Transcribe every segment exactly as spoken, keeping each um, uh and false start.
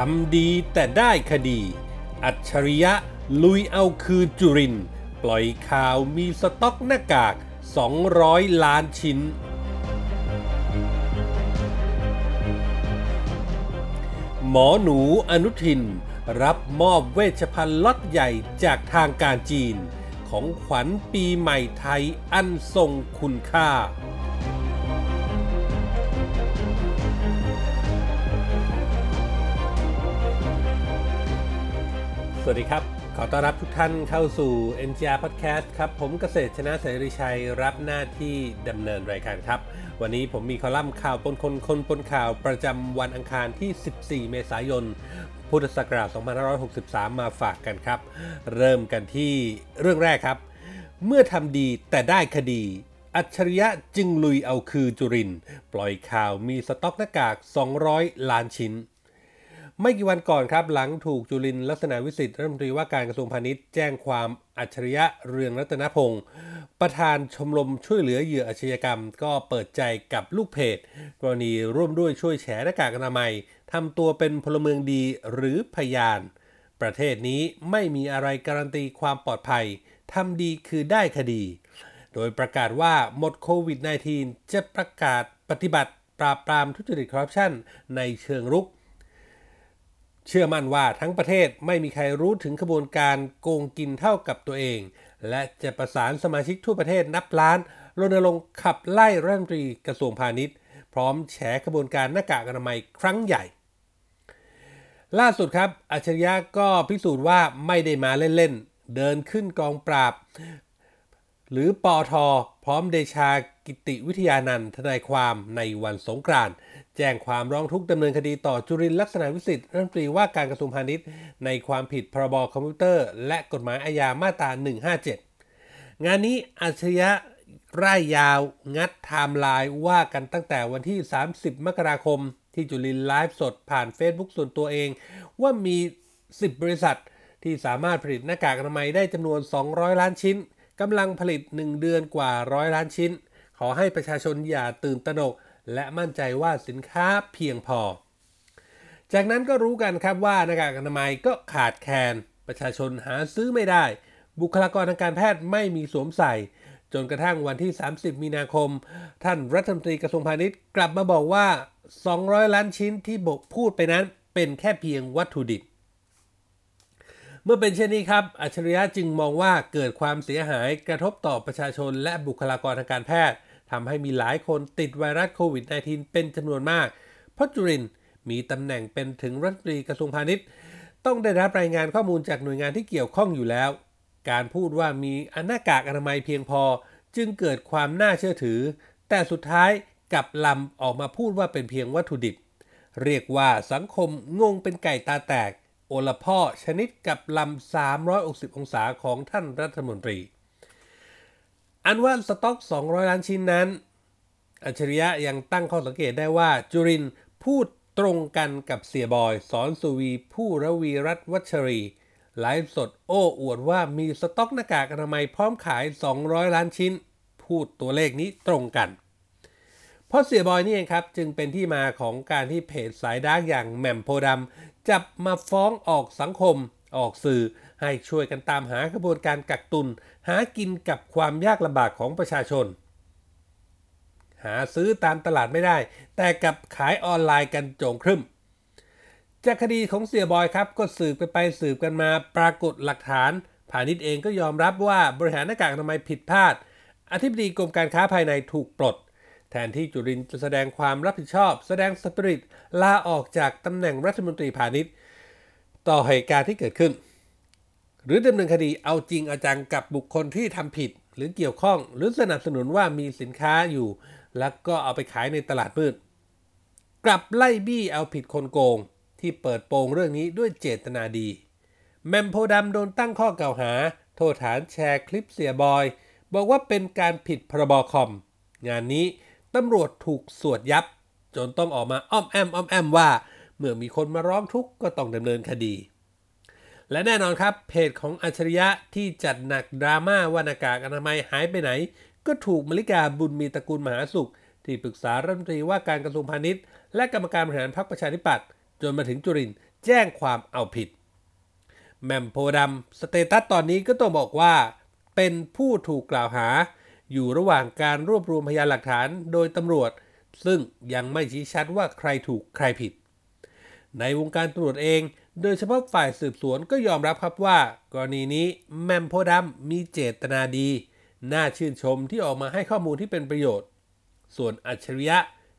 ทำดีแต่ได้คดีอัจฉริยะลุยเอาคืนจุรินทร์ปล่อยข่าวมีสต็อกหน้ากากสองร้อยล้านชิ้นหมอหนูอนุทินรับมอบเวชภัณฑ์ล็อตใหญ่จากทางการจีนของขวัญปีใหม่ไทยอันทรงคุณค่าสวัสดีครับขอต้อนรับทุกท่านเข้าสู่ เอ็น จี อาร์ Podcast ครับผมเกษตรชนะเสรีชัยรับหน้าที่ดำเนินรายการครับวันนี้ผมมีคอลัมน์ข่าวปนคนคนปนข่าวประจำวันอังคารที่สิบสี่เมษายนพุทธศักราชสองพันห้าร้อยหกสิบสามมาฝากกันครับเริ่มกันที่เรื่องแรกครับเมื่อทำดีแต่ได้คดีอัจฉริยะจึงลุยเอาคือจุรินทร์ปล่อยข่าวมีสต็อกหน้ากากสองร้อยล้านชิ้นไม่กี่วันก่อนครับหลังถูกจุรินทร์ ลักษณะวิสิทธิ์รัฐมนตรีว่าการกระทรวงพาณิชย์แจ้งความอัจฉริยะเรืองรัตนพงศ์ประธานชมรมช่วยเหลือเหยื่ออาชญากรรมก็เปิดใจกับลูกเพจกรณีร่วมด้วยช่วยแฉหน้ากากอนามัยทำตัวเป็นพลเมืองดีหรือพยานประเทศนี้ไม่มีอะไรการันตีความปลอดภัยทำดีคือได้คดีโดยประกาศว่าหมดโควิด สิบเก้า จะประกาศปฏิบัติปราบปรามทุจริตคอร์รัปชันในเชิงรุกเชื่อมั่นว่าทั้งประเทศไม่มีใครรู้ถึงขบวนการโกงกินเท่ากับตัวเองและจะประสานสมาชิกทั่วประเทศนับล้านรณรงค์ขับไล่รัฐมนตรีกระทรวงพาณิชย์พร้อมแฉขบวนการหน้ากากอนามัยครั้งใหญ่ล่าสุดครับอัจฉริยะก็พิสูจน์ว่าไม่ได้มาเล่นๆเดินขึ้นกองปราบหรือปอทอพร้อมเดชากิติวิทยานันท์ทนายความในวันสงกรานต์แจ้งความร้องทุกข์ดำเนินคดีต่อจุรินทร์ ลักษณะวิสิทธิ์รัฐมนตรีว่าการกระทรวงพาณิชย์ในความผิดพรบคอมพิวเตอร์และกฎหมายอาญามาตราหนึ่งห้าเจ็ดงานนี้อัจฉริยะร่ายยาวงัดไทม์ไลน์ว่ากันตั้งแต่วันที่สามสิบมกราคมที่จุรินทร์ไลฟ์สดผ่าน Facebook ส่วนตัวเองว่ามีสิบบริษัทที่สามารถผลิตหน้ากากอนามัยได้จำนวนสองร้อยล้านชิ้นกำลังผลิตหนึ่งเดือนกว่าหนึ่งร้อยล้านชิ้นขอให้ประชาชนอย่าตื่นตระหนกและมั่นใจว่าสินค้าเพียงพอจากนั้นก็รู้กันครับว่าหน้ากากอนามัยก็ขาดแคลนประชาชนหาซื้อไม่ได้บุคลากรทางการแพทย์ไม่มีสวมใส่จนกระทั่งวันที่สามสิบมีนาคมท่านรัฐมนตรีกระทรวงพาณิชย์กลับมาบอกว่าสองร้อยล้านชิ้นที่บกพูดไปนั้นเป็นแค่เพียงวัตถุดิบเมื่อเป็นเช่นนี้ครับอัจฉริยะจึงมองว่าเกิดความเสียหายกระทบต่อประชาชนและบุคลากรทางการแพทย์ทำให้มีหลายคนติดไวรัสโควิด สิบเก้า เป็นจำนวนมากเพราะจุรินทร์มีตำแหน่งเป็นถึงรัฐมนตรีกระทรวงพาณิชย์ต้องได้รับรายงานข้อมูลจากหน่วยงานที่เกี่ยวข้องอยู่แล้วการพูดว่ามีหน้ากากอนามัยเพียงพอจึงเกิดความน่าเชื่อถือแต่สุดท้ายกลับลำออกมาพูดว่าเป็นเพียงวัตถุดิบเรียกว่าสังคมงงเป็นไก่ตาแตกโอละพ่อชนิดกับลำสามร้อยหกสิบองศาของท่านรัฐมนตรีอันว่าสต็อกสองร้อยล้านชิ้นนั้นอัจฉริยะยังตั้งข้อสังเกตได้ว่าจุรินทร์พูดตรงกันกับเสียบอยสอนสุวีผู้ระวีรัตน์วัชรีไลฟ์สดโอ้อวดว่ามีสต็อกหน้ากากอนามัยพร้อมขายสองร้อยล้านชิ้นพูดตัวเลขนี้ตรงกันเพราะเสียบอยนี่เองครับจึงเป็นที่มาของการที่เพจสายดาร์กอย่างแหม่มโพธิ์ดำจับมาฟ้องออกสังคมออกสื่อให้ช่วยกันตามหากระบวนการกักตุนหากินกับความยากลำบากของประชาชนหาซื้อตามตลาดไม่ได้แต่กับขายออนไลน์กันโจงครึ่มจากคดีของเสียบอยครับก็สืบไปไปสืบกันมาปรากฏหลักฐานพาณิชย์เองก็ยอมรับว่าบริหารหน้ากากอนามัยผิดพลาดอธิบดีกรมการค้าภายในถูกปลดแทนที่จุรินทร์จะแสดงความรับผิดชอบแสดงสปิริตลาออกจากตำแหน่งรัฐมนตรีพาณิชย์ต่อเหตุการณ์ที่เกิดขึ้นหรือดำเนินคดีเอาจริงเอาจังกับบุคคลที่ทำผิดหรือเกี่ยวข้องหรือสนับสนุนว่ามีสินค้าอยู่แล้วก็เอาไปขายในตลาดมืดกลับไล่บี้เอาผิดคนโกงที่เปิดโปงเรื่องนี้ด้วยเจตนาดีแมมโพดำโดนตั้งข้อกล่าวหาโทษฐานแชร์คลิปเสียบอยบอกว่าเป็นการผิดพรบคอมงานนี้ตำรวจถูกสวดยับจนต้องออกมาอ้อมแอมอ้อมแอมว่าเมื่อมีคนมาร้องทุกข์ก็ต้องดำเนินคดีและแน่นอนครับเพจของอัจฉริยะที่จัดหนักดราม่าว่าหน้ากากอนามัยหายไปไหนก็ถูกมลิกาบุญมีตระกูลมหาสุขที่ปรึกษารัฐมนตรีว่าการกระทรวงพาณิชย์และกรรมการบริหารพรรคประชาธิปัตย์จนมาถึงจุรินทร์ แจ้งความเอาผิดแหม่มโพธิ์ดำสเตตัสตอนนี้ก็ต้องบอกว่าเป็นผู้ถูกกล่าวหาอยู่ระหว่างการรวบรวมพยานหลักฐานโดยตำรวจซึ่งยังไม่ชี้ชัดว่าใครถูกใครผิดในวงการตำรวจเองโดยเฉพาะฝ่ายสืบสวนก็ยอมรับครับว่ากรณีนี้แหม่มโพธิ์ดำมีเจตนาดีน่าชื่นชมที่ออกมาให้ข้อมูลที่เป็นประโยชน์ส่วนอัจฉริยะ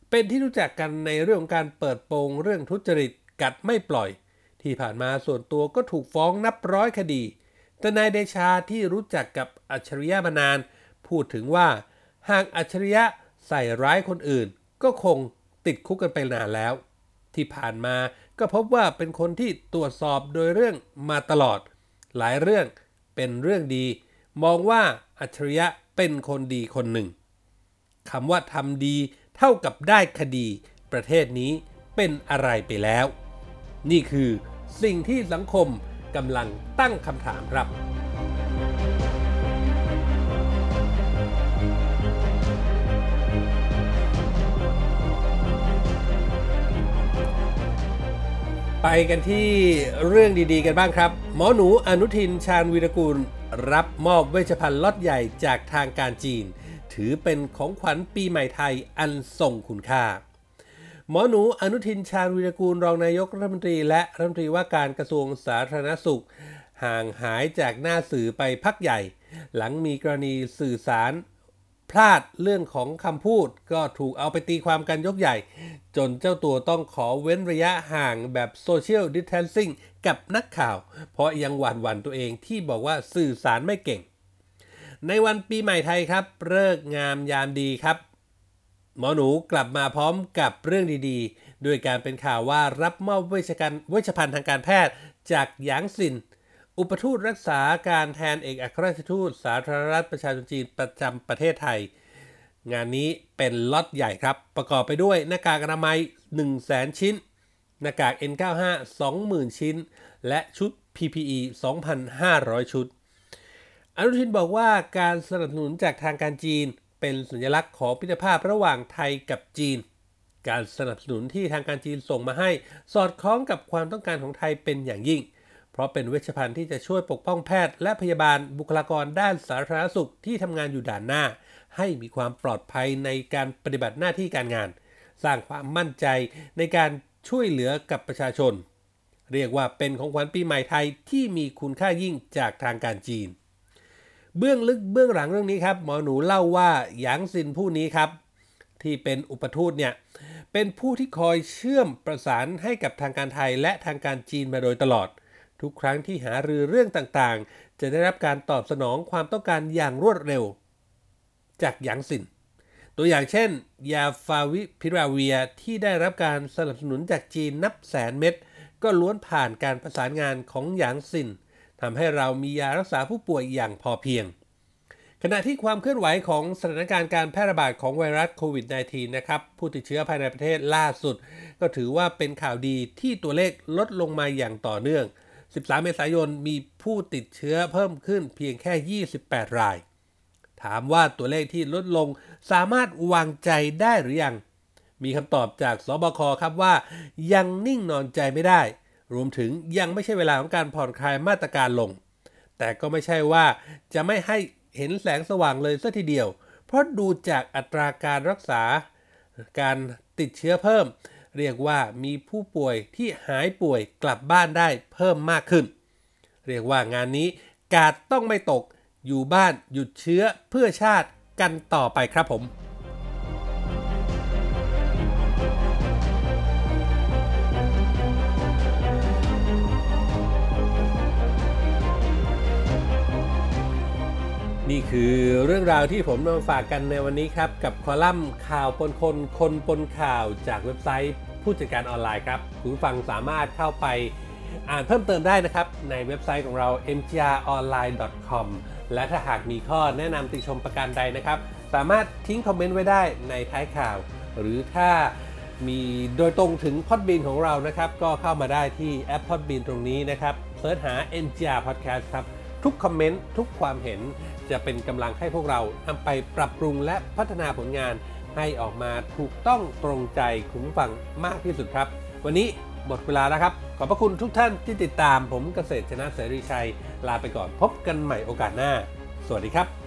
เป็นที่รู้จักกันในเรื่องของการเปิดโปงเรื่องทุจริตกัดไม่ปล่อยที่ผ่านมาส่วนตัวก็ถูกฟ้องนับร้อยคดีแต่นายเดชาที่รู้จักกับอัจฉริยะมานานพูดถึงว่าหากอัจฉริยะใส่ร้ายคนอื่นก็คงติดคุกกันไปนานแล้วที่ผ่านมาก็พบว่าเป็นคนที่ตรวจสอบโดยเรื่องมาตลอดหลายเรื่องเป็นเรื่องดีมองว่าอัจฉริยะเป็นคนดีคนหนึ่งคำว่าทำดีเท่ากับได้คดีประเทศนี้เป็นอะไรไปแล้วนี่คือสิ่งที่สังคมกำลังตั้งคำถามครับไปกันที่เรื่องดีๆกันบ้างครับหมอหนูอนุทินชาญวีรกูลรับมอบเวชภัณฑ์ล็อตใหญ่จากทางการจีนถือเป็นของขวัญปีใหม่ไทยอันทรงคุณค่าหมอหนูอนุทินชาญวีรกูลรองนายกรัฐมนตรีและรัฐมนตรีว่าการกระทรวงสาธารณสุขห่างหายจากหน้าสื่อไปพักใหญ่หลังมีกรณีสื่อสารพลาดเรื่องของคำพูดก็ถูกเอาไปตีความกันยกใหญ่จนเจ้าตัวต้องขอเว้นระยะห่างแบบโซเชียลดิสแทนซิ่งกับนักข่าวเพราะยังหวั่นหวั่นตัวเองที่บอกว่าสื่อสารไม่เก่งในวันปีใหม่ไทยครับเลิกงามยามดีครับหมอหนูกลับมาพร้อมกับเรื่องดีๆด้วยการเป็นข่าวว่ารับมอบเวชกันเวชภัณฑ์ทางการแพทย์จากหยางซินอุปทูตรักษาการแทนเอกอัครราชทูตสาธารณรัฐประชาชนจีนประจำประเทศไทยงานนี้เป็นล็อตใหญ่ครับประกอบไปด้วยหน้ากากอนามัย หนึ่งแสน ชิ้นหน้ากาก เอ็น เก้าสิบห้า สองหมื่น ชิ้นและชุด พี พี อี สองพันห้าร้อย ชุดอนุทินบอกว่าการสนับสนุนจากทางการจีนเป็นสัญลักษณ์ของมิตรภาพระหว่างไทยกับจีนการสนับสนุนที่ทางการจีนส่งมาให้สอดคล้องกับความต้องการของไทยเป็นอย่างยิ่งเพราะเป็นเวชภัณฑ์ที่จะช่วยปกป้องแพทย์และพยาบาลบุคลากรด้านสาธารณสุขที่ทำงานอยู่ด่านหน้าให้มีความปลอดภัยในการปฏิบัติหน้าที่การงานสร้างความมั่นใจในการช่วยเหลือกับประชาชนเรียกว่าเป็นของขวัญปีใหม่ไทยที่มีคุณค่ายิ่งจากทางการจีนเบื้องลึกเบื้องหลังเรื่องนี้ครับหมอหนูเล่าว่าหยางซินผู้นี้ครับที่เป็นอุปทูตเนี่ยเป็นผู้ที่คอยเชื่อมประสานให้กับทางการไทยและทางการจีนมาโดยตลอดทุกครั้งที่หารือเรื่องต่างๆจะได้รับการตอบสนองความต้องการอย่างรวดเร็วจากหยางซินตัวอย่างเช่นยาฟาวิพิราเวียที่ได้รับการสนับสนุนจากจีนนับแสนเม็ดก็ล้วนผ่านการประสานงานของหยางซินทำให้เรามียารักษาผู้ป่วยอย่างพอเพียงขณะที่ความเคลื่อนไหวของสถานการณ์การแพร่ระบาดของไวรัสโควิด สิบเก้า นะครับผู้ติดเชื้อภายในประเทศล่าสุดก็ถือว่าเป็นข่าวดีที่ตัวเลขลดลงมาอย่างต่อเนื่องสิบสามเมษายนมีผู้ติดเชื้อเพิ่มขึ้นเพียงแค่ยี่สิบแปดรายถามว่าตัวเลขที่ลดลงสามารถวางใจได้หรือยังมีคำตอบจากสบคครับว่ายังนิ่งนอนใจไม่ได้รวมถึงยังไม่ใช่เวลาของการผ่อนคลายมาตรการลงแต่ก็ไม่ใช่ว่าจะไม่ให้เห็นแสงสว่างเลยซะทีเดียวเพราะดูจากอัตราการรักษาการติดเชื้อเพิ่มเรียกว่ามีผู้ป่วยที่หายป่วยกลับบ้านได้เพิ่มมากขึ้นเรียกว่างานนี้กาดต้องไม่ตกอยู่บ้านหยุดเชื้อเพื่อชาติกันต่อไปครับผมนี่คือเรื่องราวที่ผมนำมาฝากกันในวันนี้ครับกับคอลัมน์ข่าวปนคนคนปนข่าวจากเว็บไซต์ผู้จัดการออนไลน์ครับคุณผู้ฟังสามารถเข้าไปอ่านเพิ่มเติมได้นะครับในเว็บไซต์ของเรา เอ็ม จี อาร์ ออนไลน์ ดอท คอม และถ้าหากมีข้อแนะนำติชมประการใดนะครับสามารถทิ้งคอมเมนต์ไว้ได้ในท้ายข่าวหรือถ้ามีโดยตรงถึง Podbean ของเรานะครับก็เข้ามาได้ที่แอป Podbean ตรงนี้นะครับเสิร์ชหา เอ็น จี อาร์ Podcast ครับทุกคอมเมนต์ทุกความเห็นจะเป็นกำลังให้พวกเรานำไปปรับปรุงและพัฒนาผลงานให้ออกมาถูกต้องตรงใจคุณผู้ฟังมากที่สุดครับวันนี้ หมดเวลาแล้วครับขอบพระคุณทุกท่านที่ติดตามผมเกษตรชนะเสรีชัยลาไปก่อนพบกันใหม่โอกาสหน้าสวัสดีครับ